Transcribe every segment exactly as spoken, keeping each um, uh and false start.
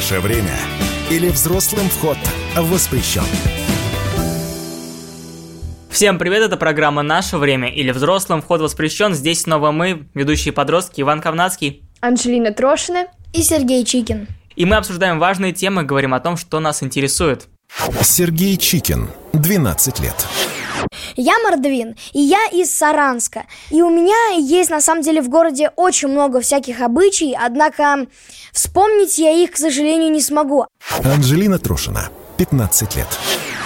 наше время» или «Взрослым вход воспрещен». Всем привет, это программа «Наше время» или «Взрослым вход воспрещен». Здесь снова мы, ведущие подростки Иван Ковнацкий, Анжелина Трошина и Сергей Чикин. И мы обсуждаем важные темы, говорим о том, что нас интересует. Сергей Чикин, двенадцать лет. Я мордвин, и я из Саранска. И у меня есть, на самом деле, в городе очень много всяких обычаев, однако вспомнить я их, к сожалению, не смогу. Анжелина Трошина, пятнадцать лет.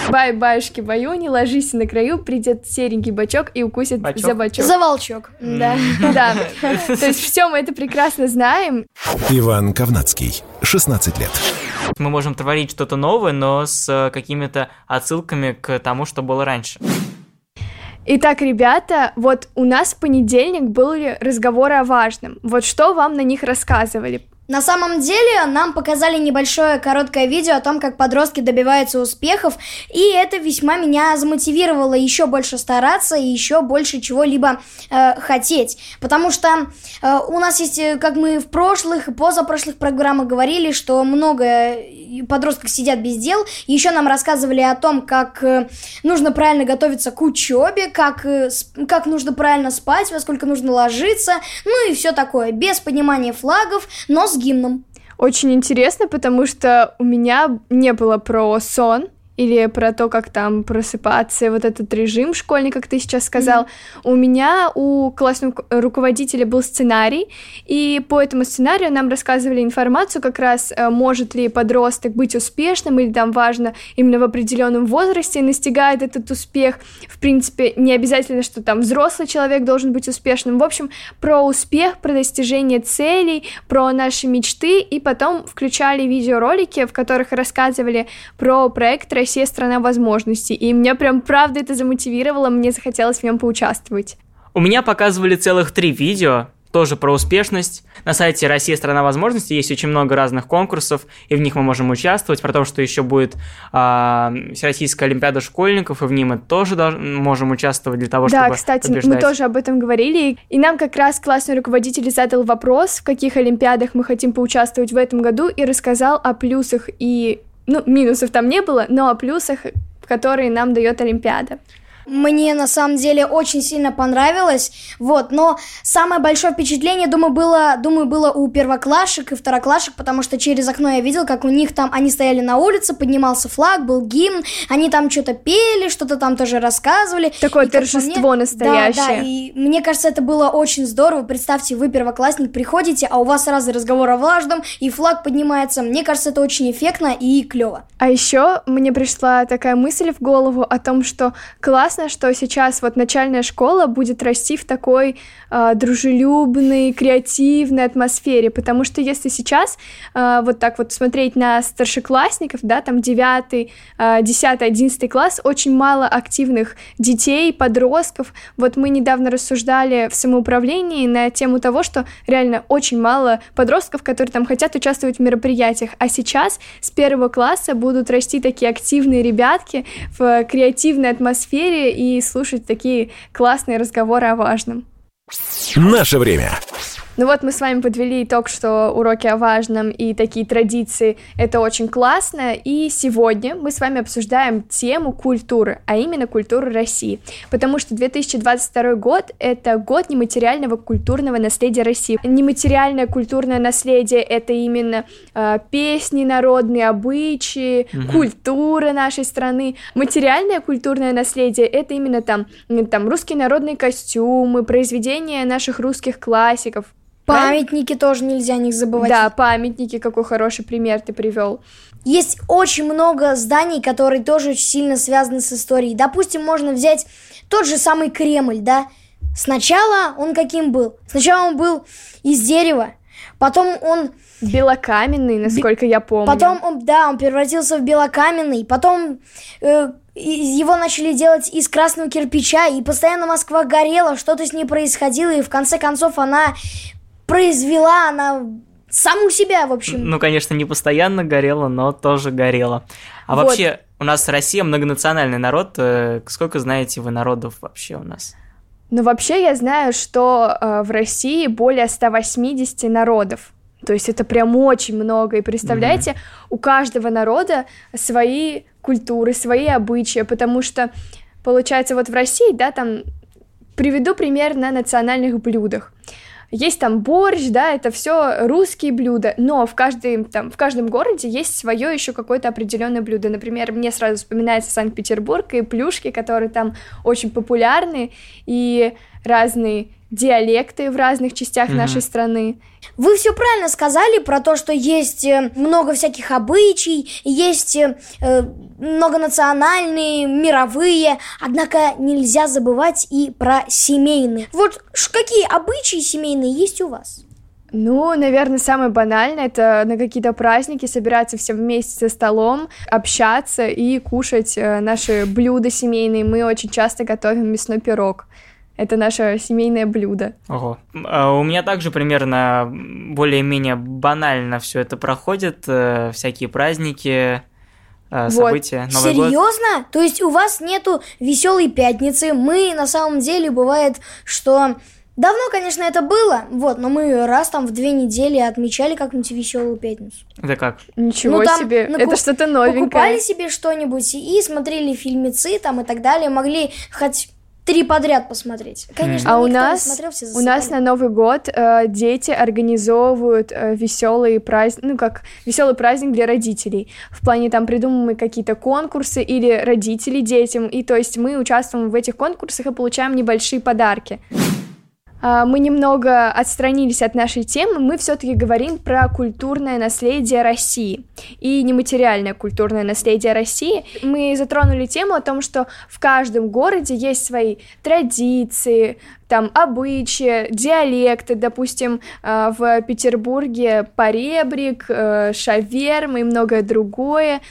Бай-баюшки, баю, не ложись на краю, придет серенький бачок и укусит бачок? за бачок. За волчок, да. То есть все мы это прекрасно знаем. Иван Ковнацкий, шестнадцать лет. Мы можем творить что-то новое, но с какими-то отсылками к тому, что было раньше. Итак, ребята, вот у нас в понедельник были разговоры о важном. Вот что вам на них рассказывали? На самом деле, нам показали небольшое короткое видео о том, как подростки добиваются успехов, и это весьма меня замотивировало еще больше стараться и еще больше чего-либо э, хотеть. Потому что э, у нас есть, как мы в прошлых и позапрошлых программах говорили, что много подростков сидят без дел. Еще нам рассказывали о том, как э, нужно правильно готовиться к учебе, как, э, как нужно правильно спать, во сколько нужно ложиться, ну и все такое, без поднимания флагов, но с С гимном. Очень интересно, потому что у меня не было про сон или про то, как там просыпаться, вот этот режим школьный, как ты сейчас сказал. Mm-hmm. У меня у классного руководителя был сценарий, и по этому сценарию нам рассказывали информацию, как раз может ли подросток быть успешным, или там важно именно в определенном возрасте настигает этот успех. В принципе, не обязательно, что там взрослый человек должен быть успешным. В общем, про успех, про достижение целей, про наши мечты, и потом включали видеоролики, в которых рассказывали про проект «Россия. Россия – страна возможностей», и меня прям правда это замотивировало, мне захотелось в нем поучаствовать. У меня показывали целых три видео, тоже про успешность. На сайте «Россия – страна возможностей» есть очень много разных конкурсов, и в них мы можем участвовать, про то, что еще будет э, Всероссийская олимпиада школьников, и в ней мы тоже должны, можем участвовать для того, да, чтобы кстати, побеждать. Да, кстати, мы тоже об этом говорили, и нам как раз классный руководитель задал вопрос, в каких олимпиадах мы хотим поучаствовать в этом году, и рассказал о плюсах и... Ну, минусов там не было, но о плюсах, которые нам дает Олимпиада. Мне, на самом деле, очень сильно понравилось, вот, но самое большое впечатление, думаю, было, думаю, было у первоклашек и второклашек, потому что через окно я видел, как у них там, они стояли на улице, поднимался флаг, был гимн, они там что-то пели, что-то там тоже рассказывали. Такое и торжество мне... настоящее. Да, да, и мне кажется, это было очень здорово. Представьте, вы первоклассник, приходите, а у вас сразу разговор о важном, и флаг поднимается. Мне кажется, это очень эффектно и клево. А еще мне пришла такая мысль в голову о том, что класс, что сейчас вот начальная школа будет расти в такой э, дружелюбной, креативной атмосфере, потому что если сейчас э, вот так вот смотреть на старшеклассников, да, там девятый, э, десятый, одиннадцатый класс, очень мало активных детей, подростков. Вот мы недавно рассуждали в самоуправлении на тему того, что реально очень мало подростков, которые там хотят участвовать в мероприятиях, а сейчас с первого класса будут расти такие активные ребятки в креативной атмосфере, и слушать такие классные разговоры о важном. Наше время. Ну вот мы с вами подвели итог, что уроки о важном и такие традиции – это очень классно. И сегодня мы с вами обсуждаем тему культуры, а именно культуры России. Потому что две тысячи двадцать второй год – это год нематериального культурного наследия России. Нематериальное культурное наследие – это именно э, песни, народные обычаи, mm-hmm. культура нашей страны. Материальное культурное наследие – это именно там, там русские народные костюмы, произведения наших русских классиков. Памятники тоже нельзя о них забывать. Да, памятники, какой хороший пример ты привел. Есть очень много зданий, которые тоже очень сильно связаны с историей. Допустим, можно взять тот же самый Кремль, да? Сначала он каким был? Сначала он был из дерева, потом он... Белокаменный, насколько Б... я помню. Потом он, да, он превратился в белокаменный, потом... Э... Его начали делать из красного кирпича, и постоянно Москва горела, что-то с ней происходило, и в конце концов она произвела, она саму себя, в общем. Ну, конечно, не постоянно горела, но тоже горела. А вот. Вообще, у нас Россия многонациональный народ. Сколько знаете вы народов вообще у нас? Ну, вообще я знаю, что э, в России более ста восьмидесяти народов. То есть это прям очень много. И представляете, mm-hmm. у каждого народа свои культуры, свои обычаи, потому что, получается, вот в России, да, там, приведу пример на национальных блюдах. Есть там борщ, да, это все русские блюда, но в, каждой, там, в каждом городе есть свое еще какое-то определенное блюдо. Например, мне сразу вспоминается Санкт-Петербург и плюшки, которые там очень популярны, и разные диалекты в разных частях mm-hmm. нашей страны. Вы все правильно сказали про то, что есть много всяких обычай, есть многонациональные, мировые, однако нельзя забывать и про семейные. Вот какие обычаи семейные есть у вас? Ну, наверное, самое банальное — это на какие-то праздники собираться все вместе за столом, общаться и кушать наши блюда семейные. Мы очень часто готовим мясной пирог. Это наше семейное блюдо. Ого. У меня также примерно более-менее банально все это проходит. Всякие праздники, события, вот. Новый Серьезно? Год. Серьезно? То есть у вас нету веселой пятницы? Мы, на самом деле, бывает, что... Давно, конечно, это было, вот, но мы раз там в две недели отмечали как-нибудь веселую пятницу. Да как? Ничего ну, там, себе, накуп... это что-то новенькое. Покупали себе что-нибудь и смотрели фильмецы там и так далее, могли хоть... Три подряд посмотреть. Конечно, а у нас, смотрел, у нас на Новый год э, дети организовывают э, веселые праздники, ну как веселый праздник для родителей. В плане там придумываем какие-то конкурсы или родители детям. И то есть мы участвуем в этих конкурсах и получаем небольшие подарки. Мы немного отстранились от нашей темы, мы все-таки говорим про культурное наследие России и нематериальное культурное наследие России. Мы затронули тему о том, что в каждом городе есть свои традиции, там, обычаи, диалекты, допустим, в Петербурге поребрик, шаверма и многое другое.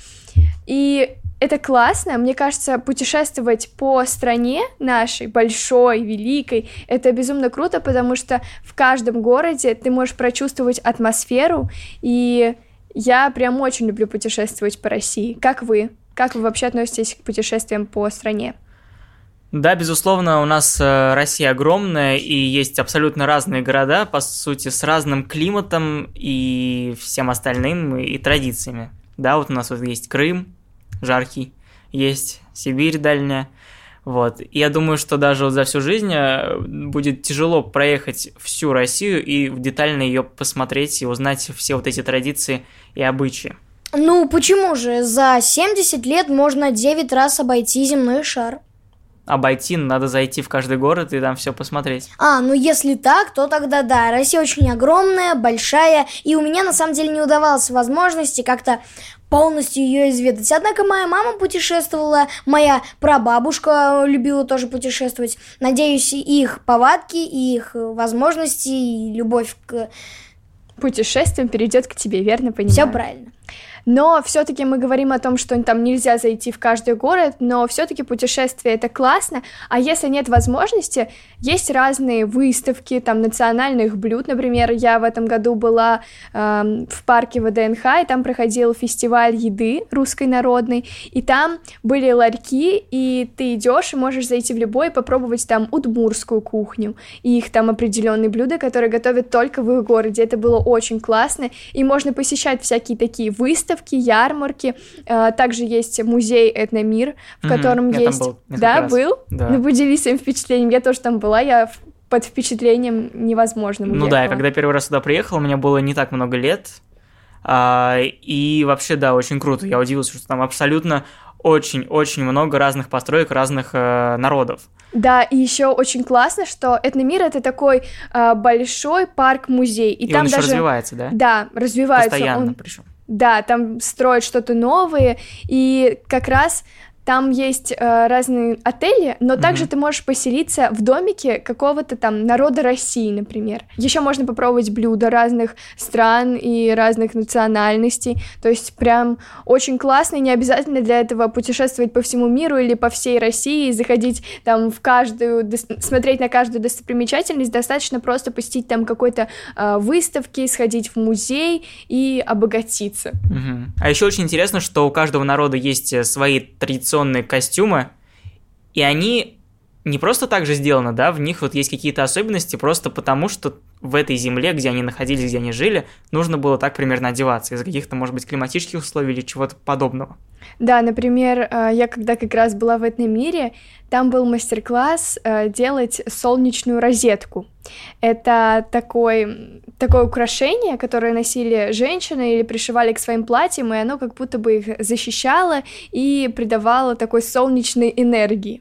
И... Это классно, мне кажется, путешествовать по стране нашей, большой, великой, это безумно круто, потому что в каждом городе ты можешь прочувствовать атмосферу, и я прям очень люблю путешествовать по России. Как вы? Как вы вообще относитесь к путешествиям по стране? Да, безусловно, у нас Россия огромная, и есть абсолютно разные города, по сути, с разным климатом и всем остальным, и традициями. Да, вот у нас вот есть Крым, жаркий, есть Сибирь дальняя, вот. И я думаю, что даже вот за всю жизнь будет тяжело проехать всю Россию и детально ее посмотреть и узнать все вот эти традиции и обычаи. Ну, почему же? За семьдесят лет можно девять раз обойти земной шар. Обойти, надо зайти в каждый город и там все посмотреть. А, ну если так, то тогда да. Россия очень огромная, большая, и у меня на самом деле не удавалось возможности как-то полностью ее изведать. Однако моя мама путешествовала, моя прабабушка любила тоже путешествовать. Надеюсь, их повадки, их возможности и любовь к... Путешествием перейдет к тебе, верно понимаю? Все правильно. Но все-таки мы говорим о том, что там нельзя зайти в каждый город, но все-таки путешествие — это классно, а если нет возможности, есть разные выставки, там, национальных блюд, например, я в этом году была э, в парке вэ дэ эн ха, и там проходил фестиваль еды русской народной, и там были ларьки, и ты идешь и можешь зайти в любой и попробовать там удмуртскую кухню, и их там определенные блюда, которые готовят только в их городе, это было очень классно, и можно посещать всякие такие выставки, ярмарки, также есть музей «Этномир», в mm-hmm. котором я есть... Был. Да, был? Да. Ну, поделись своим впечатлением, я тоже там была, я под впечатлением невозможным уехала. Ну да, я когда первый раз сюда приехал, мне было не так много лет, и вообще, да, очень круто, я удивился, что там абсолютно очень-очень много разных построек, разных э, народов. Да, и еще очень классно, что Этномир — это такой э, большой парк-музей. И, и там он еще даже... развивается, да? Да, развивается. Постоянно он... причем. Да, там строят что-то новое, и как раз там есть э, разные отели, но также mm-hmm. ты можешь поселиться в домике какого-то там народа России, например. Еще можно попробовать блюда разных стран и разных национальностей, то есть прям очень классно, и не обязательно для этого путешествовать по всему миру или по всей России, заходить там в каждую, смотреть на каждую достопримечательность, достаточно просто посетить там какой-то э, выставки, сходить в музей и обогатиться. Mm-hmm. А еще очень интересно, что у каждого народа есть свои традиционные костюмы, и они не просто так же сделаны, да, в них вот есть какие-то особенности просто потому, что в этой земле, где они находились, где они жили, нужно было так примерно одеваться из-за каких-то, может быть, климатических условий или чего-то подобного. Да, например, я когда как раз была в Этномире, там был мастер-класс делать солнечную розетку. Это такой, такое украшение, которое носили женщины или пришивали к своим платьям, и оно как будто бы их защищало и придавало такой солнечной энергии.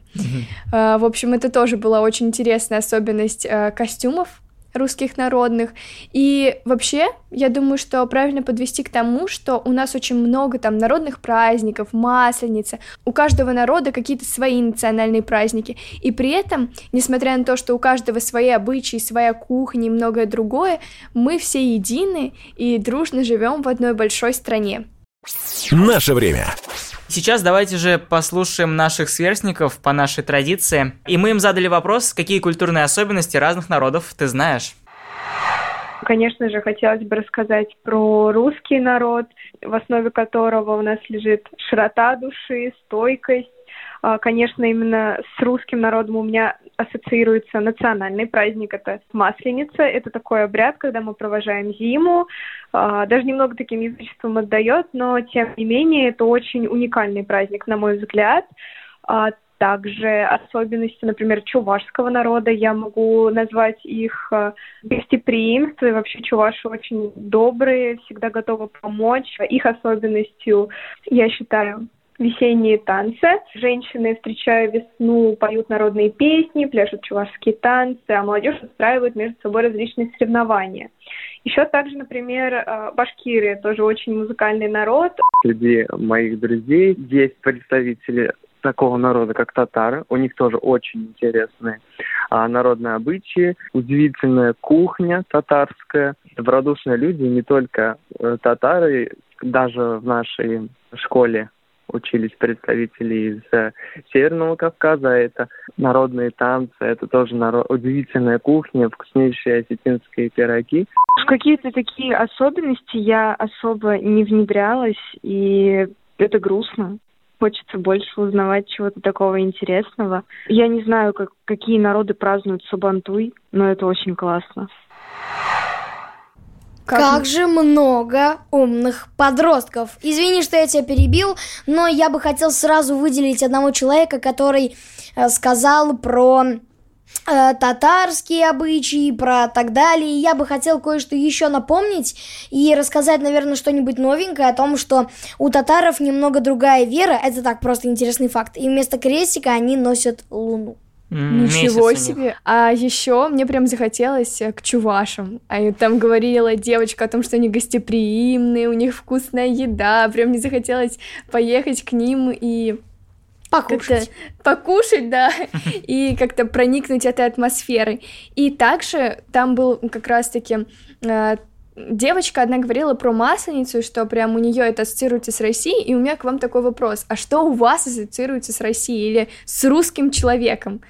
Mm-hmm. В общем, это тоже была очень интересная особенность костюмов русских народных. И вообще, я думаю, что правильно подвести к тому, что у нас очень много там народных праздников, Масленица. У каждого народа какие-то свои национальные праздники. И при этом, несмотря на то, что у каждого свои обычаи, своя кухня и многое другое, мы все едины и дружно живем в одной большой стране. Наше время. Сейчас давайте же послушаем наших сверстников по нашей традиции. И мы им задали вопрос, какие культурные особенности разных народов ты знаешь? Конечно же, хотелось бы рассказать про русский народ, в основе которого у нас лежит широта души, стойкость. Конечно, именно с русским народом у меня ассоциируется национальный праздник, это Масленица, это такой обряд, когда мы провожаем зиму, даже немного таким язычеством отдает, но тем не менее это очень уникальный праздник, на мой взгляд. Также особенности, например, чувашского народа, я могу назвать их гостеприимство, и вообще чуваши очень добрые, всегда готовы помочь, их особенностью, я считаю, весенние танцы. Женщины, встречая весну, поют народные песни, пляшут чувашские танцы, а молодежь устраивает между собой различные соревнования. Еще также, например, башкиры, тоже очень музыкальный народ. Среди моих друзей есть представители такого народа, как татары. У них тоже очень интересные а, народные обычаи, удивительная кухня татарская. Добродушные люди, не только э, татары, даже в нашей школе учились представители из Северного Кавказа. Это народные танцы, это тоже народ... удивительная кухня, вкуснейшие осетинские пироги. В какие-то такие особенности я особо не внедрялась, и это грустно. Хочется больше узнавать чего-то такого интересного. Я не знаю, как, какие народы празднуют Сабантуй, но это очень классно. Как... как же много умных подростков. Извини, что я тебя перебил, но я бы хотел сразу выделить одного человека, который э, сказал про э, татарские обычаи, про так далее. Я бы хотел кое-что еще напомнить и рассказать, наверное, что-нибудь новенькое о том, что у татаров немного другая вера. Это так, просто интересный факт. И вместо крестика они носят луну. Ничего себе! А еще мне прям захотелось к чувашам. А там говорила девочка о том, что они гостеприимные, у них вкусная еда. Прям мне захотелось поехать к ним и покушать, покушать, да, и как-то проникнуть этой атмосферой. И также там был как раз-таки... Девочка одна говорила про Масленицу, что прям у нее это ассоциируется с Россией, и у меня к вам такой вопрос. А что у вас ассоциируется с Россией или с русским человеком?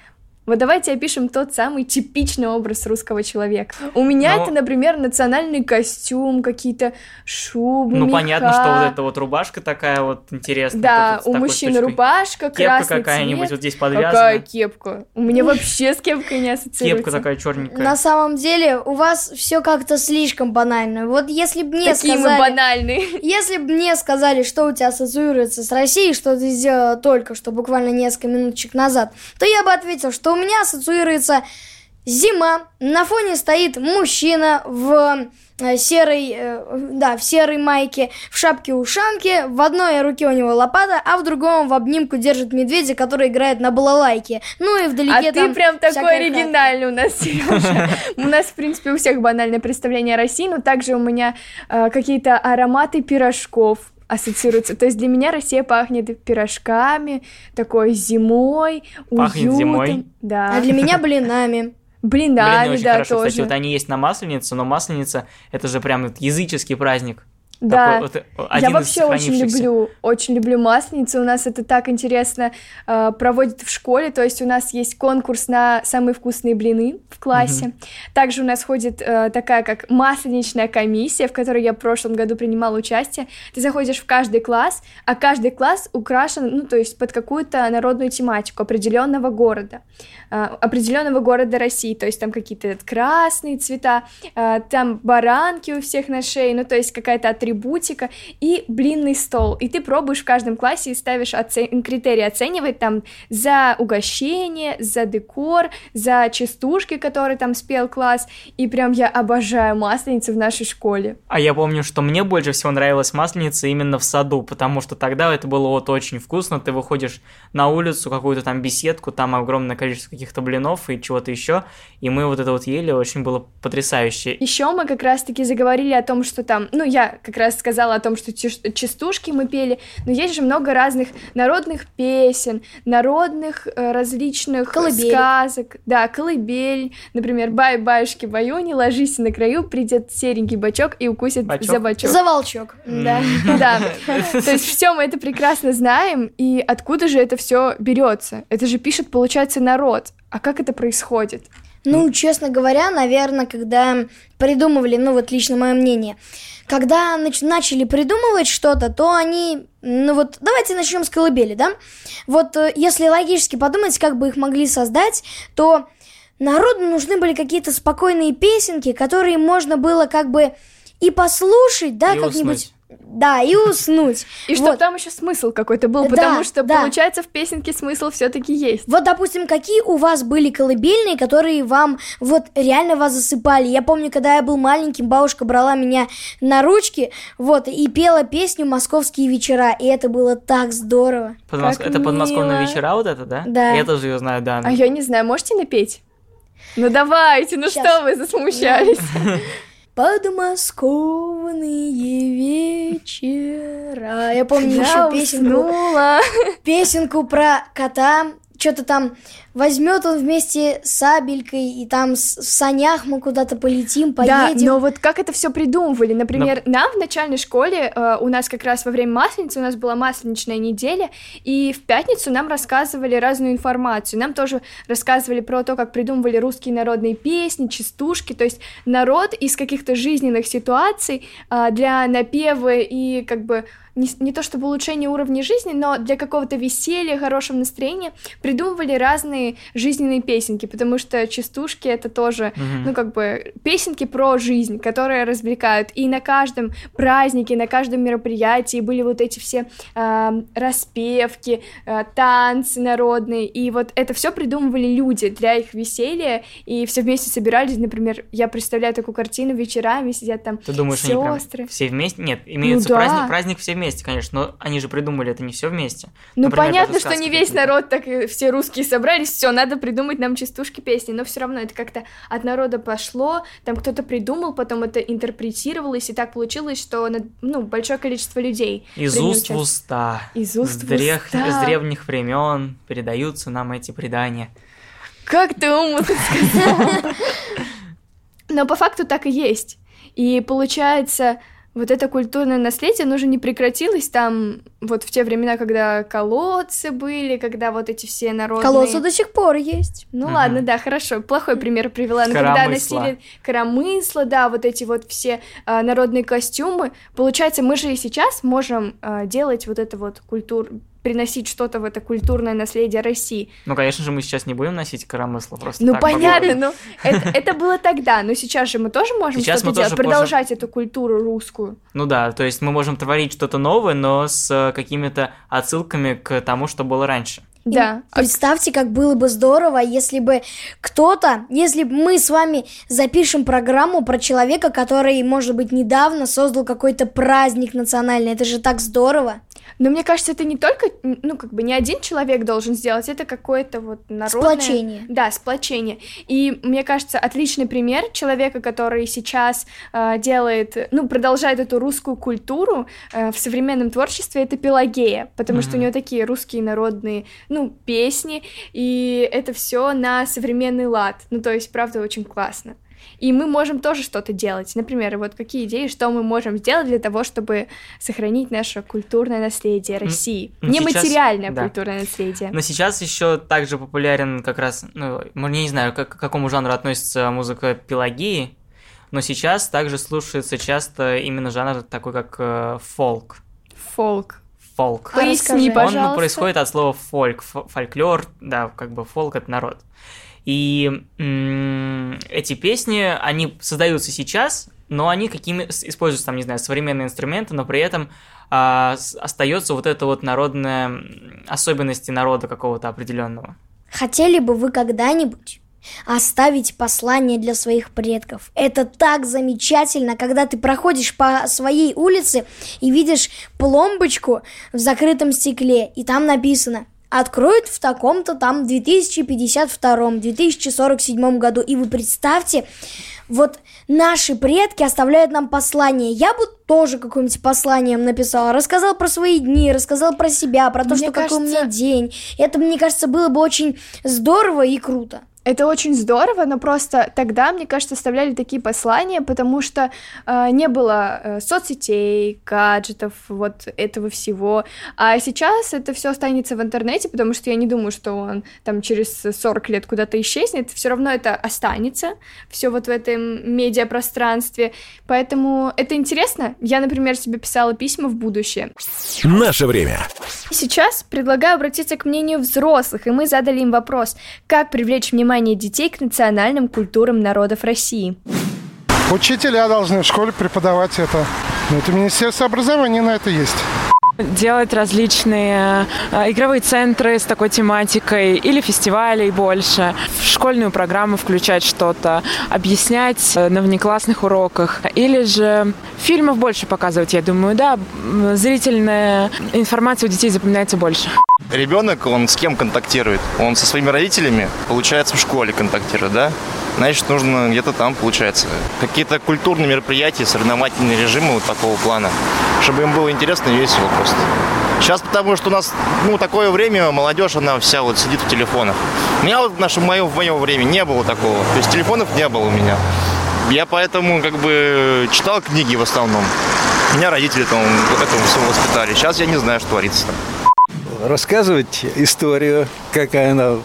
Вот давайте опишем тот самый типичный образ русского человека. У меня Но... это, например, национальный костюм, какие-то шубы, Ну, меха. Понятно, что вот эта вот рубашка такая вот интересная. Да, вот у мужчин рубашка, красный цвет. Кепка какая-нибудь вот здесь подвязана. Какая кепка? У меня вообще с кепкой не ассоциируется. Кепка такая черненькая. На самом деле у вас все как-то слишком банально. Вот если бы мне Такие сказали... Такие мы банальные. Если бы мне сказали, что у тебя ассоциируется с Россией, что ты сделала только что, буквально несколько минуточек назад, то я бы ответила, что у меня ассоциируется зима, на фоне стоит мужчина в серой, да, в серой майке, в шапке-ушанке, в одной руке у него лопата, а в другом в обнимку держит медведя, который играет на балалайке. Ну и вдалеке а там... А ты прям такой оригинальный у нас, Сережа. У нас, в принципе, у всех банальное представление о России, но также у меня какие-то ароматы пирожков ассоциируется. То есть для меня Россия пахнет пирожками, такой зимой, пахнет уютом. Зимой. Да. А для меня блинами. Блинами, да, тоже. Кстати, вот они есть на Масленице, но Масленица — это же прям языческий праздник. Да, такой, вот, я вообще очень люблю, очень люблю масленицу, у нас это так интересно э, проводят в школе, то есть у нас есть конкурс на самые вкусные блины в классе, mm-hmm. также у нас ходит э, такая как масленичная комиссия, в которой я в прошлом году принимала участие, ты заходишь в каждый класс, а каждый класс украшен, ну то есть под какую-то народную тематику определенного города, э, определенного города России, то есть там какие-то красные цвета, э, там баранки у всех на шее, ну то есть какая-то атрибутика, бутика и блинный стол. И ты пробуешь в каждом классе и ставишь оцен... критерии, оценивать там за угощение, за декор, за частушки, которые там спел класс. И прям я обожаю масленицу в нашей школе. А я помню, что мне больше всего нравилась масленица именно в саду, потому что тогда это было вот очень вкусно. Ты выходишь на улицу, какую-то там беседку, там огромное количество каких-то блинов и чего-то еще. И мы вот это вот ели, очень было потрясающе. Еще мы как раз-таки заговорили о том, что там, ну я как раз сказала о том, что частушки мы пели, но есть же много разных народных песен, народных различных колыбель. сказок, да, колыбель, например, бай-баюшки, баю, не ложись на краю, придет серенький бачок и укусит бачок? за бачок. За волчок. Да, да. То есть все мы это прекрасно знаем, и откуда же это все берется? Это же пишет, получается, народ. А как это происходит? Ну, честно говоря, наверное, когда придумывали, ну вот лично мое мнение, когда нач- начали придумывать что-то, то они, ну вот, давайте начнем с колыбели, да? Вот если логически подумать, как бы их могли создать, то народу нужны были какие-то спокойные песенки, которые можно было как бы и послушать, да, и как-нибудь... Уснуть. Да, и уснуть. И чтобы вот. Там еще смысл какой-то был, потому да, что, да. получается, в песенке смысл все-таки есть. Вот, допустим, какие у вас были колыбельные, которые вам, вот, реально вас засыпали? Я помню, когда я был маленьким, бабушка брала меня на ручки, вот, и пела песню «Московские вечера», и это было так здорово. Подмос... Это «Подмосковные вечера» вот это, да? Да. Я тоже ее знаю, да. А я не знаю, можете напеть? Ну давайте, ну Сейчас. Что вы засмущались? Подмосковные вечера. Я помню еще песенку, песенку про кота. Что-то там возьмет он вместе с сабелькой, и там в санях мы куда-то полетим, поедем. Да, но вот как это все придумывали? Например, но... нам в начальной школе, э, у нас как раз во время Масленицы, у нас была масленичная неделя, и в пятницу нам рассказывали разную информацию. Нам тоже рассказывали про то, как придумывали русские народные песни, частушки, то есть народ из каких-то жизненных ситуаций э, для напевы и как бы... Не, не то чтобы улучшение уровня жизни, но для какого-то веселья, хорошего настроения придумывали разные жизненные песенки, потому что частушки — это тоже, mm-hmm. ну, как бы, песенки про жизнь, которые развлекают. И на каждом празднике, на каждом мероприятии были вот эти все э, распевки, э, танцы народные, и вот это все придумывали люди для их веселья, и все вместе собирались, например, я представляю такую картину, вечерами сидят там сестры. Ты думаешь, сестры. Они прям все вместе? Нет, имеется ну, праздник, да. праздник все вместе. Вместе, конечно, но они же придумали это не все вместе. Ну, например, понятно, что не весь какие-то. Народ, так и все русские собрались, все, надо придумать нам частушки, песни, но все равно это как-то от народа пошло, там кто-то придумал, потом это интерпретировалось, и так получилось, что, ну, большое количество людей. Из уст в уста, из уст в уста. С древних времен передаются нам эти предания. Как ты умно сказал? Но по факту так и есть. И получается... Вот это культурное наследие, оно же не прекратилось там вот в те времена, когда колодцы были, когда вот эти все народные... Колодцы до сих пор есть. Ну mm-hmm. ладно, да, хорошо, плохой пример привела. Но когда носили коромысла, да, вот эти вот все а, народные костюмы. Получается, мы же и сейчас можем а, делать вот это вот культур... приносить что-то в это культурное наследие России. Ну, конечно же, мы сейчас не будем носить коромысло просто. Ну, так, понятно, но это, это было тогда, но сейчас же мы тоже можем сейчас что-то делать, продолжать можем... эту культуру русскую. Ну да, то есть мы можем творить что-то новое, но с какими-то отсылками к тому, что было раньше. Да. Представьте, как было бы здорово, если бы кто-то, если бы мы с вами запишем программу про человека, который, может быть, недавно создал какой-то праздник национальный. Это же так здорово. Но мне кажется, это не только, ну, как бы не один человек должен сделать, это какое-то вот народное... Сплочение. Да, сплочение. И, мне кажется, отличный пример человека, который сейчас э, делает, ну, продолжает эту русскую культуру э, в современном творчестве, это Пелагея, потому mm-hmm. что у нее такие русские народные... ну, песни, и это все на современный лад. Ну, то есть, правда, очень классно. И мы можем тоже что-то делать. Например, вот какие идеи, что мы можем сделать для того, чтобы сохранить наше культурное наследие России. Но нематериальное сейчас, культурное да. наследие. Но сейчас еще также популярен как раз, ну, я не знаю, как, к какому жанру относится музыка Пелагеи, но сейчас также слушается часто именно жанр такой, как э, фолк. Фолк. Фолк. Поясни, пожалуйста. Он происходит от слова фольк, фольклор, да, как бы фолк – это народ. И м- эти песни, они создаются сейчас, но они какими используются, там, не знаю, современные инструменты, но при этом а, с- остается вот эта вот народная особенность народа какого-то определенного. Хотели бы вы когда-нибудь оставить послание для своих предков? Это так замечательно, когда ты проходишь по своей улице и видишь пломбочку в закрытом стекле, и там написано: откроют в таком-то там две тысячи пятьдесят втором - две тысячи сорок седьмом году. И вы представьте, вот наши предки оставляют нам послание. Я бы тоже каким-нибудь посланием написала. Рассказала про свои дни, рассказала про себя, про то, мне что кажется... какой у меня день. Это, мне кажется, было бы очень здорово и круто. Это очень здорово, но просто тогда, мне кажется, оставляли такие послания, потому что э, не было э, соцсетей, гаджетов, вот этого всего. А сейчас это все останется в интернете, потому что я не думаю, что он там через сорок лет куда-то исчезнет. Все равно это останется, все вот в этом медиапространстве. Поэтому это интересно. Я, например, себе писала письма в будущее. Наше время. Сейчас предлагаю обратиться к мнению взрослых, и мы задали им вопрос, как привлечь внимание детей к национальным культурам народов России. Учителя должны в школе преподавать это. Это Министерство образования на это есть. Делать различные игровые центры с такой тематикой или фестивалей больше. В школьную программу включать что-то, объяснять на внеклассных уроках. Или же фильмов больше показывать, я думаю, да. Зрительная информация у детей запоминается больше. Ребенок, он с кем контактирует? Он со своими родителями, получается, в школе контактирует, да? Значит, нужно где-то там, получается, какие-то культурные мероприятия, соревновательные режимы вот такого плана, чтобы им было интересно и весело просто. Сейчас потому что у нас, ну, такое время, молодежь, она вся вот сидит в телефонах. У меня вот в нашем, в моем, в моем времени не было такого, то есть телефонов не было у меня. Я поэтому как бы читал книги в основном. Меня родители там этому всему воспитали. Сейчас я не знаю, что творится там. Рассказывать историю, какая она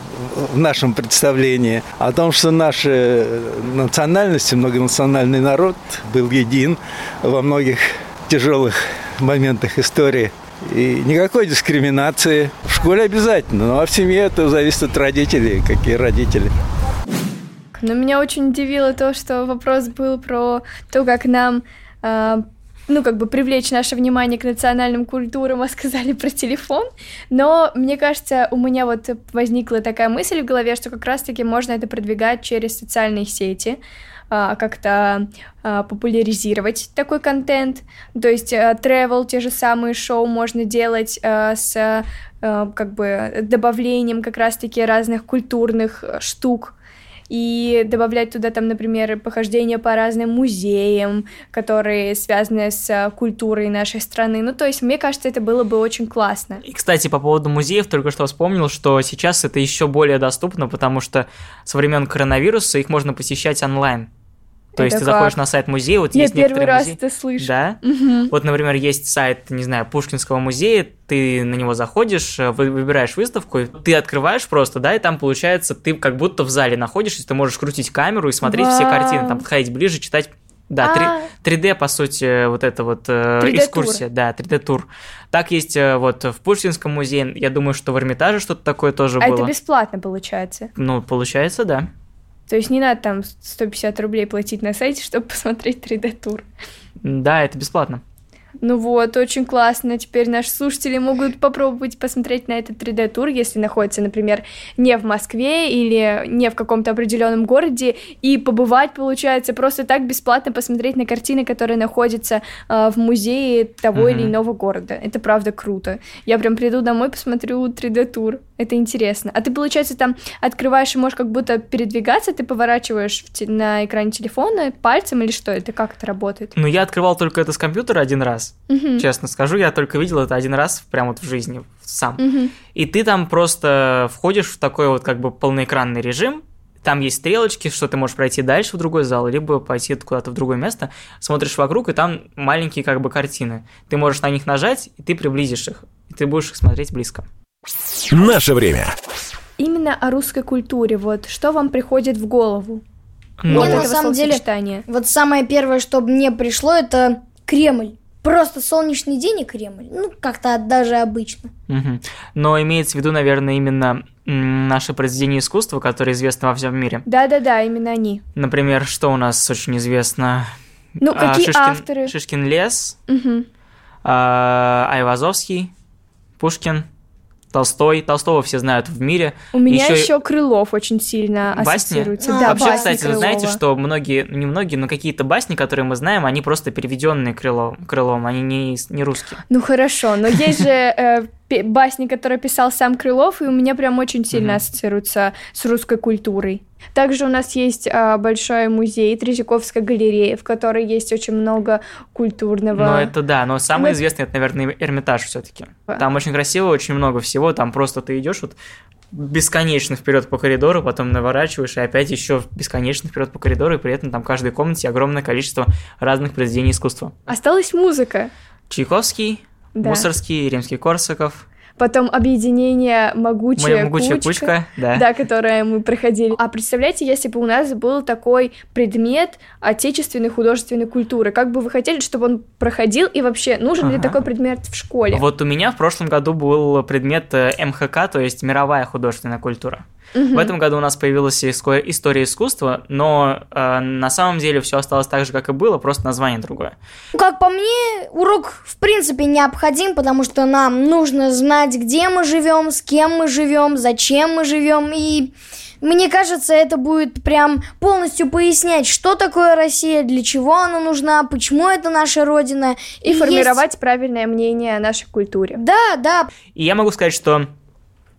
в нашем представлении, о том, что наши национальности, многонациональный народ был един во многих тяжелых моментах истории. И никакой дискриминации. В школе обязательно, ну а в семье это зависит от родителей, какие родители. Но меня очень удивило то, что вопрос был про то, как нам... Э- ну, как бы привлечь наше внимание к национальным культурам, а сказали про телефон, но, мне кажется, у меня вот возникла такая мысль в голове, что как раз-таки можно это продвигать через социальные сети, как-то популяризировать такой контент, то есть travel, те же самые шоу можно делать с, как бы, добавлением как раз-таки разных культурных штук, и добавлять туда, там, например, похождения по разным музеям, которые связаны с культурой нашей страны. Ну, то есть, мне кажется, это было бы очень классно. И, кстати, по поводу музеев, только что вспомнил, что сейчас это еще более доступно, потому что со времен коронавируса их можно посещать онлайн. То это есть, как? Ты заходишь на сайт музея, вот я есть некоторые музеи. Я первый раз это слышу. Да? Угу. Вот, например, есть сайт, не знаю, Пушкинского музея, ты на него заходишь, выбираешь выставку, ты открываешь просто, да, и там, получается, ты как будто в зале находишься, ты можешь крутить камеру и смотреть Вау. Все картины, там подходить ближе, читать. Да, три дэ, по сути, вот эта вот э, экскурсия, да, три дэ-тур. Так есть э, вот в Пушкинском музее, я думаю, что в Эрмитаже что-то такое тоже а было. А это бесплатно получается? Ну, получается, да. То есть не надо там сто пятьдесят рублей платить на сайте, чтобы посмотреть три дэ-тур. Да, это бесплатно. Ну вот, очень классно. Теперь наши слушатели могут попробовать посмотреть на этот три дэ-тур, если находятся, например, не в Москве или не в каком-то определенном городе, и побывать, получается, просто так бесплатно посмотреть на картины, которые находятся э, в музее того mm-hmm. или иного города. Это правда круто. Я прям приду домой, посмотрю три дэ-тур. Это интересно. А ты, получается, там открываешь и можешь как будто передвигаться, ты поворачиваешь те- на экране телефона пальцем или что? Это как это работает? Ну, я открывал только это с компьютера один раз, угу. честно скажу. Я только видел это один раз прям вот в жизни сам. Угу. И ты там просто входишь в такой вот как бы полноэкранный режим, Там есть стрелочки, что ты можешь пройти дальше в другой зал, либо пойти куда-то в другое место. Смотришь вокруг, и там маленькие как бы картины. Ты можешь на них нажать, и ты приблизишь их. И ты будешь их смотреть близко. Наше время. Именно о русской культуре. Вот что вам приходит в голову? Ну, Нет, вот. на самом деле, вот самое первое, что мне пришло, это Кремль. Просто солнечный день и Кремль. Ну, как-то даже обычно. Угу. Но имеется в виду, наверное, именно наши произведения искусства, которые известны во всем мире. Да-да-да, именно они. Например, что у нас очень известно? Ну, а, какие Шишкин, авторы? Шишкин лес, угу. а, Айвазовский, Пушкин, Толстой. Толстого все знают в мире. У меня еще, еще Крылов очень сильно басни? ассоциируется. А, да, вообще, басни кстати, Крылова. Вы знаете, что многие, не многие, но какие-то басни, которые мы знаем, они просто переведенные Крыловым, Крыловым они не, не русские. Ну хорошо, но есть же басни, которые писал сам Крылов, и у меня прям очень сильно ассоциируется с русской культурой. Также у нас есть большой музей, Третьяковская галерея, в которой есть очень много культурного. Ну, это да, но самый известный, это, наверное, Эрмитаж все-таки. Там очень красиво, очень много всего, там просто ты идешь вот бесконечно вперед по коридору, потом наворачиваешь, и опять еще бесконечно вперед по коридору, и при этом там в каждой комнате огромное количество разных произведений искусства. Осталась музыка. Чайковский, да. Мусоргский, Римский-Корсаков. Потом объединение «Могучая, могучая кучка», кучка да. да, которое мы проходили. А представляете, если бы у нас был такой предмет отечественной художественной культуры, как бы вы хотели, чтобы он проходил, и вообще нужен ага. ли такой предмет в школе? Вот у меня в прошлом году был предмет эм ха ка, то есть мировая художественная культура. Угу. В этом году у нас появилась история искусства, но э, на самом деле все осталось так же, как и было, просто название другое. Как по мне, урок в принципе необходим, потому что нам нужно знать, где мы живем, с кем мы живем, зачем мы живем, и мне кажется, это будет прям полностью пояснять, что такое Россия, для чего она нужна, почему это наша родина. И, и формировать есть... правильное мнение о нашей культуре. Да, да. И я могу сказать, что...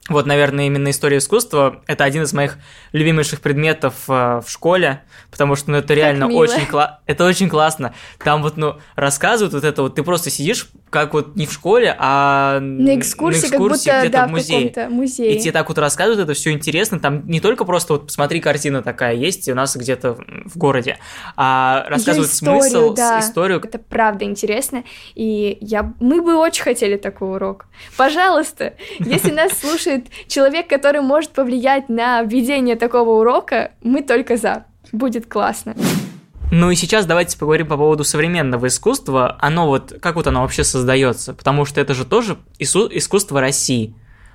Вот, наверное, именно история искусства – это один из моих любимейших предметов э, в школе, потому что, ну, это реально очень, кла- это очень классно. Там вот, ну, рассказывают вот это вот, ты просто сидишь, как вот не в школе, а на экскурсии, на экскурсии как будто, где-то да, в музее. В музее. И тебе так вот рассказывают, это все интересно. Там не только просто вот посмотри, картина такая есть у нас где-то в городе, а рассказывают историю, смысл, да. историю. Это правда интересно, и я... мы бы очень хотели такой урок. Пожалуйста, если нас слушает человек, который может повлиять на введение такого урока, мы только за. Будет классно. Ну и сейчас давайте поговорим по поводу современного искусства. Оно вот, как вот оно вообще создается? Потому что это же тоже искусство России.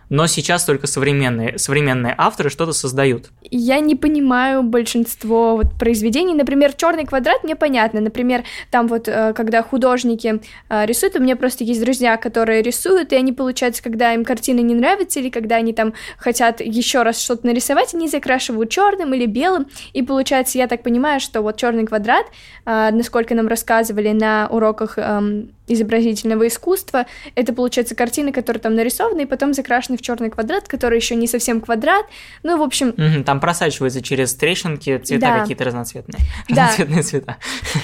Но сейчас только современные, современные авторы что-то создают. Я не понимаю большинство вот произведений. Например, «Черный квадрат» мне понятно. Например, там вот, когда художники рисуют, у меня просто есть друзья, которые рисуют, и они, получается, когда им картины не нравятся, или когда они там хотят еще раз что-то нарисовать, они закрашивают черным или белым. И, получается, я так понимаю, что вот «Черный квадрат», насколько нам рассказывали на уроках изобразительного искусства, это, получается, картины, которые там нарисованы, и потом закрашены в черный квадрат, который еще не совсем квадрат, ну, в общем... Mm-hmm, там просачиваются через трещинки цвета да. какие-то разноцветные. Да. Разноцветные цвета.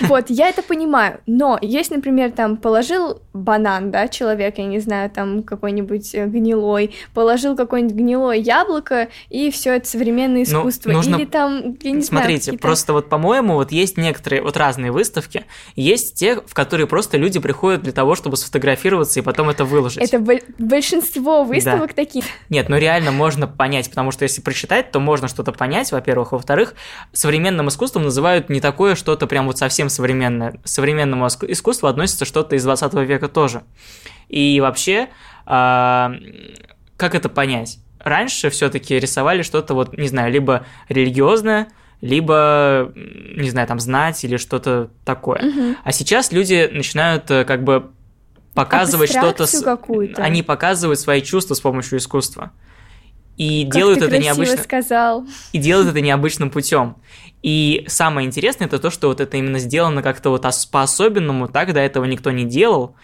Вот, я это понимаю, но есть, например, там положил банан, да, человек, я не знаю, там какой-нибудь гнилой, положил какое-нибудь гнилое яблоко, и все это современное искусство. Ну, нужно... Или там, я не Смотрите, знаю... Смотрите, просто вот, по-моему, вот есть некоторые, вот разные выставки, есть те, в которые просто люди приходят для того, чтобы сфотографироваться и потом это выложить. Это бо- большинство выставок да. таких. Нет, ну реально можно понять, потому что если прочитать, то можно что-то понять, во-первых. Во-вторых, современным искусством называют не такое что-то прям вот совсем современное. К современному искусству относится что-то из двадцатого века тоже. И вообще, как это понять? Раньше все-таки рисовали что-то вот, не знаю, либо религиозное, либо, не знаю, там, знать или что-то такое. Угу. А сейчас люди начинают как бы показывать что-то... какую-то. Они показывают свои чувства с помощью искусства. И как делают ты это необычно... сказал. И делают это необычным путем. И самое интересное, это то, что вот это именно сделано как-то вот по-особенному, так до этого никто не делал.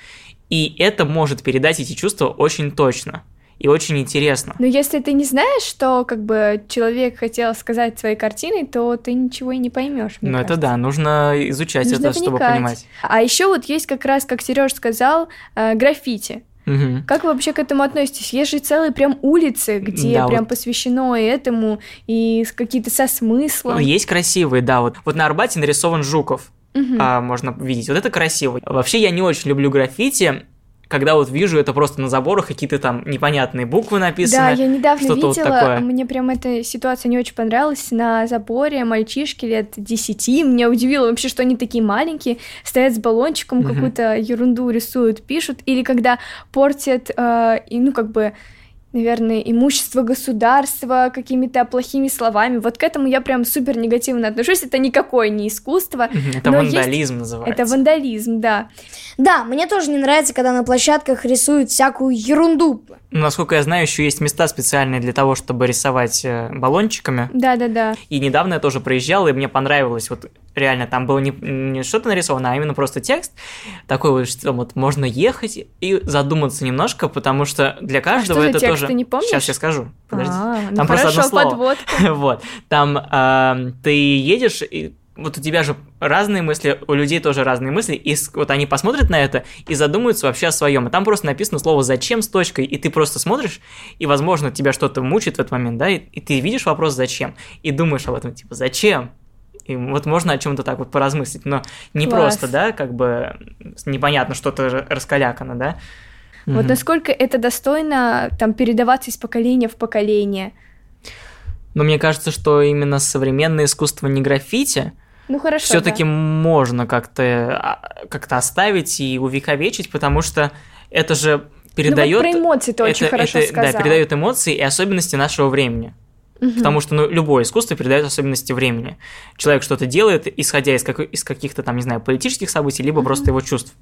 И это может передать эти чувства очень точно. И очень интересно. Но если ты не знаешь, что как бы человек хотел сказать своей картиной, то ты ничего и не поймешь. Ну это да, нужно изучать нужно это, вникать. Чтобы понимать. А еще вот есть как раз, как Сереж сказал, граффити. Угу. Как вы вообще к этому относитесь? Есть же целые прям улицы, где да, прям вот посвящено этому, и какие-то со смыслом. Есть красивые, да. Вот, вот на Арбате нарисован Жуков, угу. а, можно видеть. Вот это красиво. Вообще я не очень люблю граффити, когда вот вижу это просто на заборах, какие-то там непонятные буквы написаны. Да, я недавно видела, вот такое. Мне прям эта ситуация не очень понравилась. На заборе мальчишки лет десяти, меня удивило вообще, что они такие маленькие, стоят с баллончиком, угу. какую-то ерунду рисуют, пишут. Или когда портят, э, и, ну как бы... наверное, имущество государства какими-то плохими словами. Вот к этому я прям супер негативно отношусь. Это никакое не искусство. Это вандализм есть... называется. Это вандализм, да. Да, мне тоже не нравится, когда на площадках рисуют всякую ерунду. Ну, насколько я знаю, еще есть места специальные для того, чтобы рисовать баллончиками. Да-да-да. И недавно я тоже проезжал, и мне понравилось вот... реально, там было не, не что-то нарисовано, а именно просто текст, такой вот, что вот можно ехать и задуматься немножко, потому что для каждого а что это текст, тоже... Ты не помнишь? Сейчас я скажу, подожди. А, там ну просто хорошо, одно слово. Подводка. Вот, там э, ты едешь, и вот у тебя же разные мысли, у людей тоже разные мысли, и вот они посмотрят на это и задумаются вообще о своем. И там просто написано слово «зачем» с точкой, и ты просто смотришь, и, возможно, тебя что-то мучает в этот момент, да, и, и ты видишь вопрос «зачем?» и думаешь об этом, типа «зачем?». И вот можно о чем-то так вот поразмыслить, но не Класс. Просто, да, как бы непонятно, что-то раскалякано, да. Вот mm-hmm. насколько это достойно там передаваться из поколения в поколение? Ну, мне кажется, что именно современное искусство не граффити, ну, хорошо, все-таки да. можно как-то, как-то оставить и увековечить, потому что это же передает... Ну, вот про эмоции ты очень хорошо это, сказал. Да, передает эмоции и особенности нашего времени. Потому что ну, любое искусство передает особенности времени. Человек что-то делает, исходя из, как... из каких-то там, не знаю, политических событий, либо mm-hmm. просто его чувств,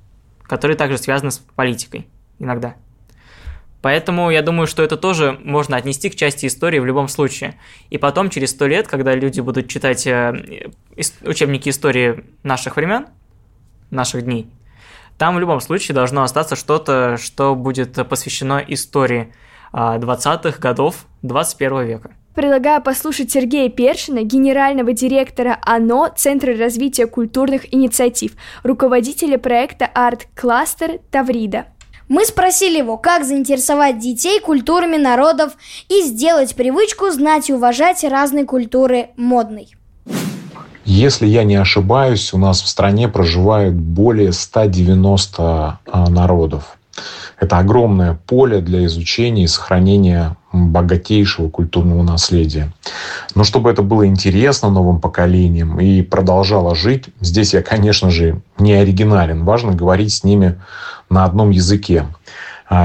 которые также связаны с политикой иногда. Поэтому я думаю, что это тоже можно отнести к части истории в любом случае. И потом, через сто лет, когда люди будут читать учебники истории наших времен, наших дней, там в любом случае должно остаться что-то, что будет посвящено истории двадцатых годов двадцать первого века. Предлагаю послушать Сергея Першина, генерального директора АНО «Центра развития культурных инициатив», руководителя проекта «Арт-кластер Таврида». Мы спросили его, как заинтересовать детей культурами народов и сделать привычку знать и уважать разные культуры модной. Если я не ошибаюсь, у нас в стране проживают более ста девяноста народов. Это огромное поле для изучения и сохранения богатейшего культурного наследия. Но чтобы это было интересно новым поколениям и продолжало жить, здесь я, конечно же, не оригинален. Важно говорить с ними на одном языке.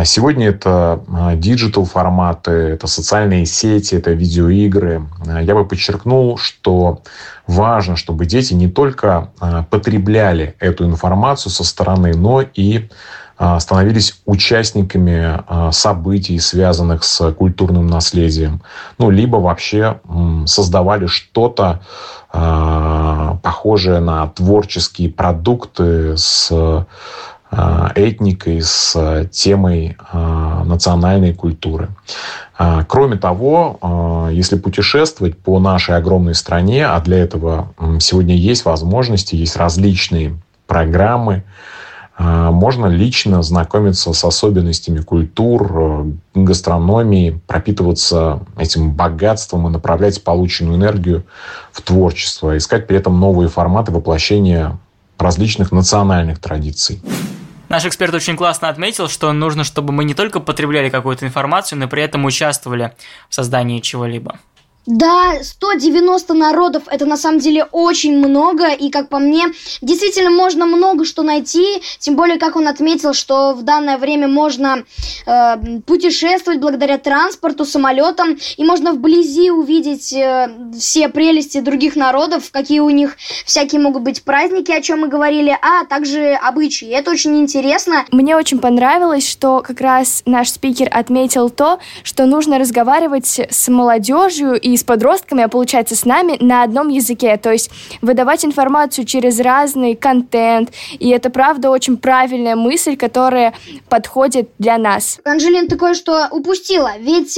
Сегодня это диджитал-форматы, это социальные сети, это видеоигры. Я бы подчеркнул, что важно, чтобы дети не только потребляли эту информацию со стороны, но и становились участниками событий, связанных с культурным наследием, ну, либо вообще создавали что-то похожее на творческие продукты с этникой, с темой национальной культуры. Кроме того, если путешествовать по нашей огромной стране, а для этого сегодня есть возможности, есть различные программы, можно лично знакомиться с особенностями культур, гастрономии, пропитываться этим богатством и направлять полученную энергию в творчество, искать при этом новые форматы воплощения различных национальных традиций. Наш эксперт очень классно отметил, что нужно, чтобы мы не только потребляли какую-то информацию, но при этом участвовали в создании чего-либо. Да, сто девяносто народов – это на самом деле очень много, и, как по мне, действительно можно много что найти, тем более, как он отметил, что в данное время можно э, путешествовать благодаря транспорту, самолетам, и можно вблизи увидеть э, все прелести других народов, какие у них всякие могут быть праздники, о чем мы говорили, а также обычаи. Это очень интересно. Мне очень понравилось, что как раз наш спикер отметил то, что нужно разговаривать с молодежью и и с подростками, а получается с нами, на одном языке. То есть выдавать информацию через разный контент. И это, правда, очень правильная мысль, которая подходит для нас. Анжелина, ты кое-что упустила. Ведь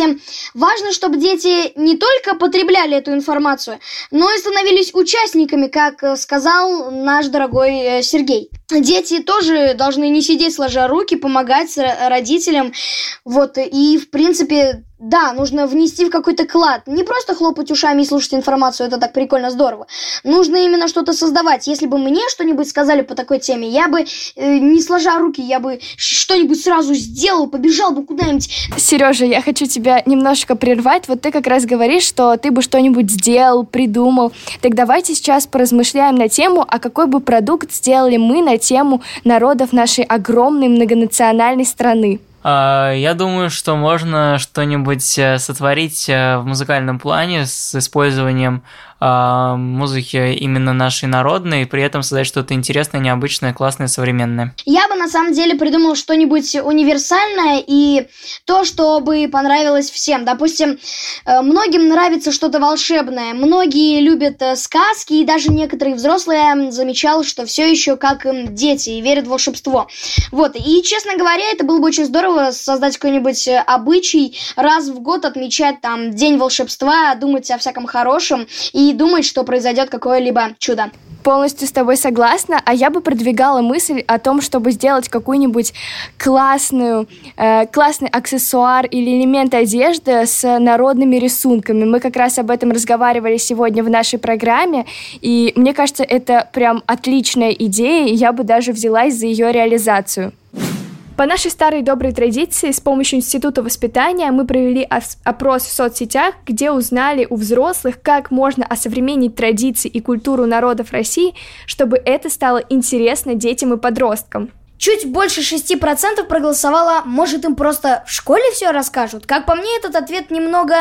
важно, чтобы дети не только потребляли эту информацию, но и становились участниками, как сказал наш дорогой Сергей. Дети тоже должны не сидеть сложа руки, помогать родителям. Вот. И, в принципе, да, нужно внести в какой-то клад. Не просто хлопать ушами и слушать информацию, это так прикольно, здорово. Нужно именно что-то создавать. Если бы мне что-нибудь сказали по такой теме, я бы, э, не сложа руки, я бы что-нибудь сразу сделал, побежал бы куда-нибудь. Сережа, я хочу тебя немножко прервать. Вот ты как раз говоришь, что ты бы что-нибудь сделал, придумал. Так давайте сейчас поразмышляем на тему, а какой бы продукт сделали мы на тему народов нашей огромной многонациональной страны. Я думаю, что можно что-нибудь сотворить в музыкальном плане с использованием музыки именно нашей народной, и при этом создать что-то интересное, необычное, классное, современное. Я бы на самом деле придумал что-нибудь универсальное и то, что бы понравилось всем. Допустим, многим нравится что-то волшебное, многие любят сказки, и даже некоторые взрослые замечал, что все еще как дети и верят в волшебство. Вот. И, честно говоря, это было бы очень здорово создать какой-нибудь обычай, раз в год отмечать там День волшебства, думать о всяком хорошем и думать, что произойдет какое-либо чудо. Полностью с тобой согласна, а я бы продвигала мысль о том, чтобы сделать какую-нибудь классную, э, классный аксессуар или элемент одежды с народными рисунками. Мы как раз об этом разговаривали сегодня в нашей программе, и мне кажется, это прям отличная идея, и я бы даже взялась за ее реализацию. По нашей старой доброй традиции, с помощью Института воспитания мы провели опрос в соцсетях, где узнали у взрослых, как можно осовременить традиции и культуру народов России, чтобы это стало интересно детям и подросткам. Чуть больше шесть процентов проголосовало, может, им просто в школе все расскажут. Как по мне, этот ответ немного,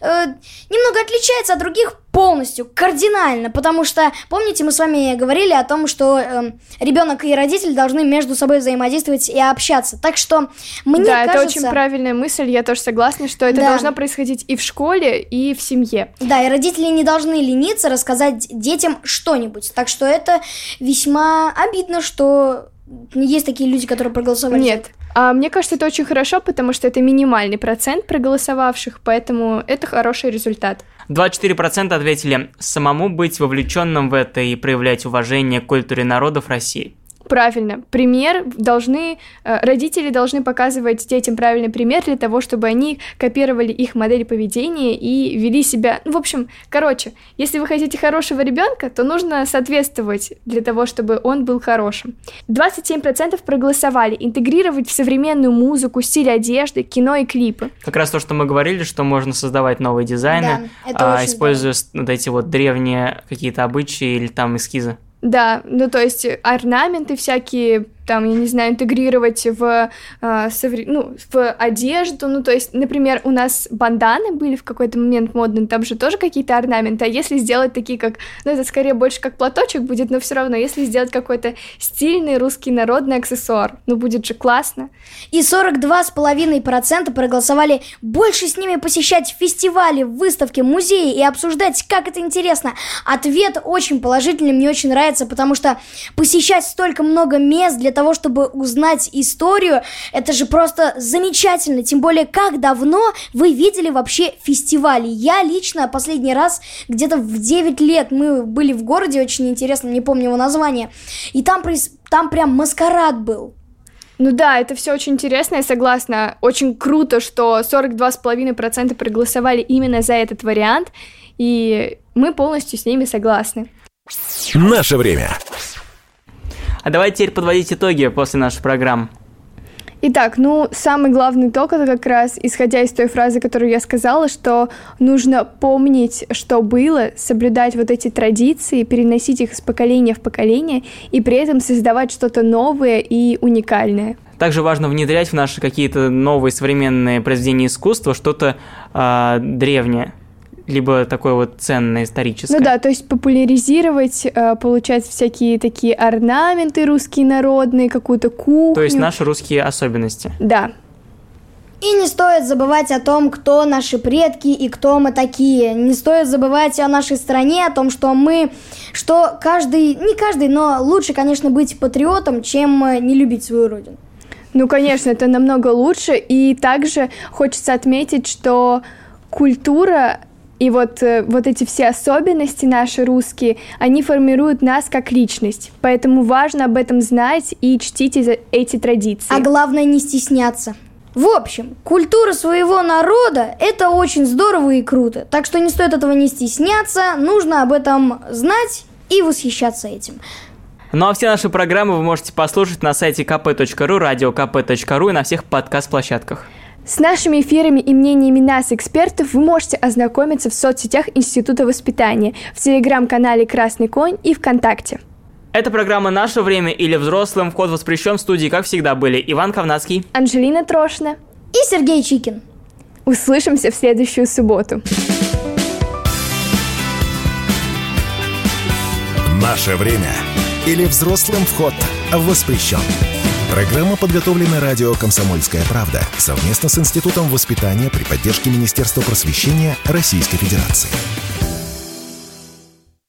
э, немного отличается от других полностью, кардинально, потому что, помните, мы с вами говорили о том, что э, ребенок и родитель должны между собой взаимодействовать и общаться. Так что мне да, кажется... Да, это очень правильная мысль, я тоже согласна, что это да. должно происходить и в школе, и в семье. Да, и родители не должны лениться рассказать детям что-нибудь. Так что это весьма обидно, что... Есть такие люди, которые проголосовали? Нет. А мне кажется, это очень хорошо, потому что это минимальный процент проголосовавших, поэтому это хороший результат. двадцать четыре процента ответили «самому быть вовлеченным в это и проявлять уважение к культуре народов России». Правильно. Пример должны... Родители должны показывать детям правильный пример для того, чтобы они копировали их модель поведения и вели себя... Ну, в общем, короче, если вы хотите хорошего ребенка, то нужно соответствовать для того, чтобы он был хорошим. двадцать семь процентов проголосовали интегрировать в современную музыку, стиль одежды, кино и клипы. Как раз то, что мы говорили, что можно создавать новые дизайны, да, а, используя здорово. Вот эти вот древние какие-то обычаи или там эскизы. Да, ну то есть орнаменты всякие, там, я не знаю, интегрировать в, э, совре... ну, в одежду, ну то есть, например, у нас банданы были в какой-то момент модные, там же тоже какие-то орнаменты, а если сделать такие как, ну это скорее больше как платочек будет, но все равно, если сделать какой-то стильный русский народный аксессуар, ну будет же классно. И сорок два целых пять десятых процента проголосовали больше с ними посещать фестивали, выставки, музеи и обсуждать, как это интересно. Ответ очень положительный, мне очень нравится, потому что посещать столько много мест для того, чтобы узнать историю, это же просто замечательно. Тем более, как давно вы видели вообще фестивали? Я лично последний раз где-то в девять лет мы были в городе, очень интересно, не помню его название, и там, там прям маскарад был. Ну да, это все очень интересно, я согласна. Очень круто, что сорок два целых пять десятых процента проголосовали именно за этот вариант, и мы полностью с ними согласны. Наше время. А давайте теперь подводить итоги после наших программ. Итак, ну, самый главный итог, это как раз, исходя из той фразы, которую я сказала, что нужно помнить, что было, соблюдать вот эти традиции, переносить их из поколения в поколение и при этом создавать что-то новое и уникальное. Также важно внедрять в наши какие-то новые современные произведения искусства что-то э, древнее. Либо такое вот ценное, историческое. Ну да, то есть популяризировать, получать всякие такие орнаменты русские народные, какую-то кухню. То есть наши русские особенности. Да. И не стоит забывать о том, кто наши предки и кто мы такие. Не стоит забывать о нашей стране, о том, что мы, что каждый, не каждый, но лучше, конечно, быть патриотом, чем не любить свою родину. Ну, конечно, это намного лучше. И также хочется отметить, что культура и вот, вот эти все особенности наши русские, они формируют нас как личность. Поэтому важно об этом знать и чтить эти традиции. А главное, не стесняться. В общем, культура своего народа – это очень здорово и круто. Так что не стоит этого не стесняться, нужно об этом знать и восхищаться этим. Ну а все наши программы вы можете послушать на сайте ка пэ точка ру, радио ка пэ точка ру и на всех подкаст-площадках. С нашими эфирами и мнениями нас, экспертов, вы можете ознакомиться в соцсетях Института воспитания, в телеграм-канале «Красный конь» и ВКонтакте. Эта программа «Наше время» или «Взрослым» вход воспрещен. В студии, как всегда, были Иван Ковнацкий, Анжелина Трошина и Сергей Чикин. Услышимся в следующую субботу. «Наше время» или «Взрослым» вход воспрещен. Программа подготовлена радио «Комсомольская правда» совместно с Институтом воспитания при поддержке Министерства просвещения Российской Федерации.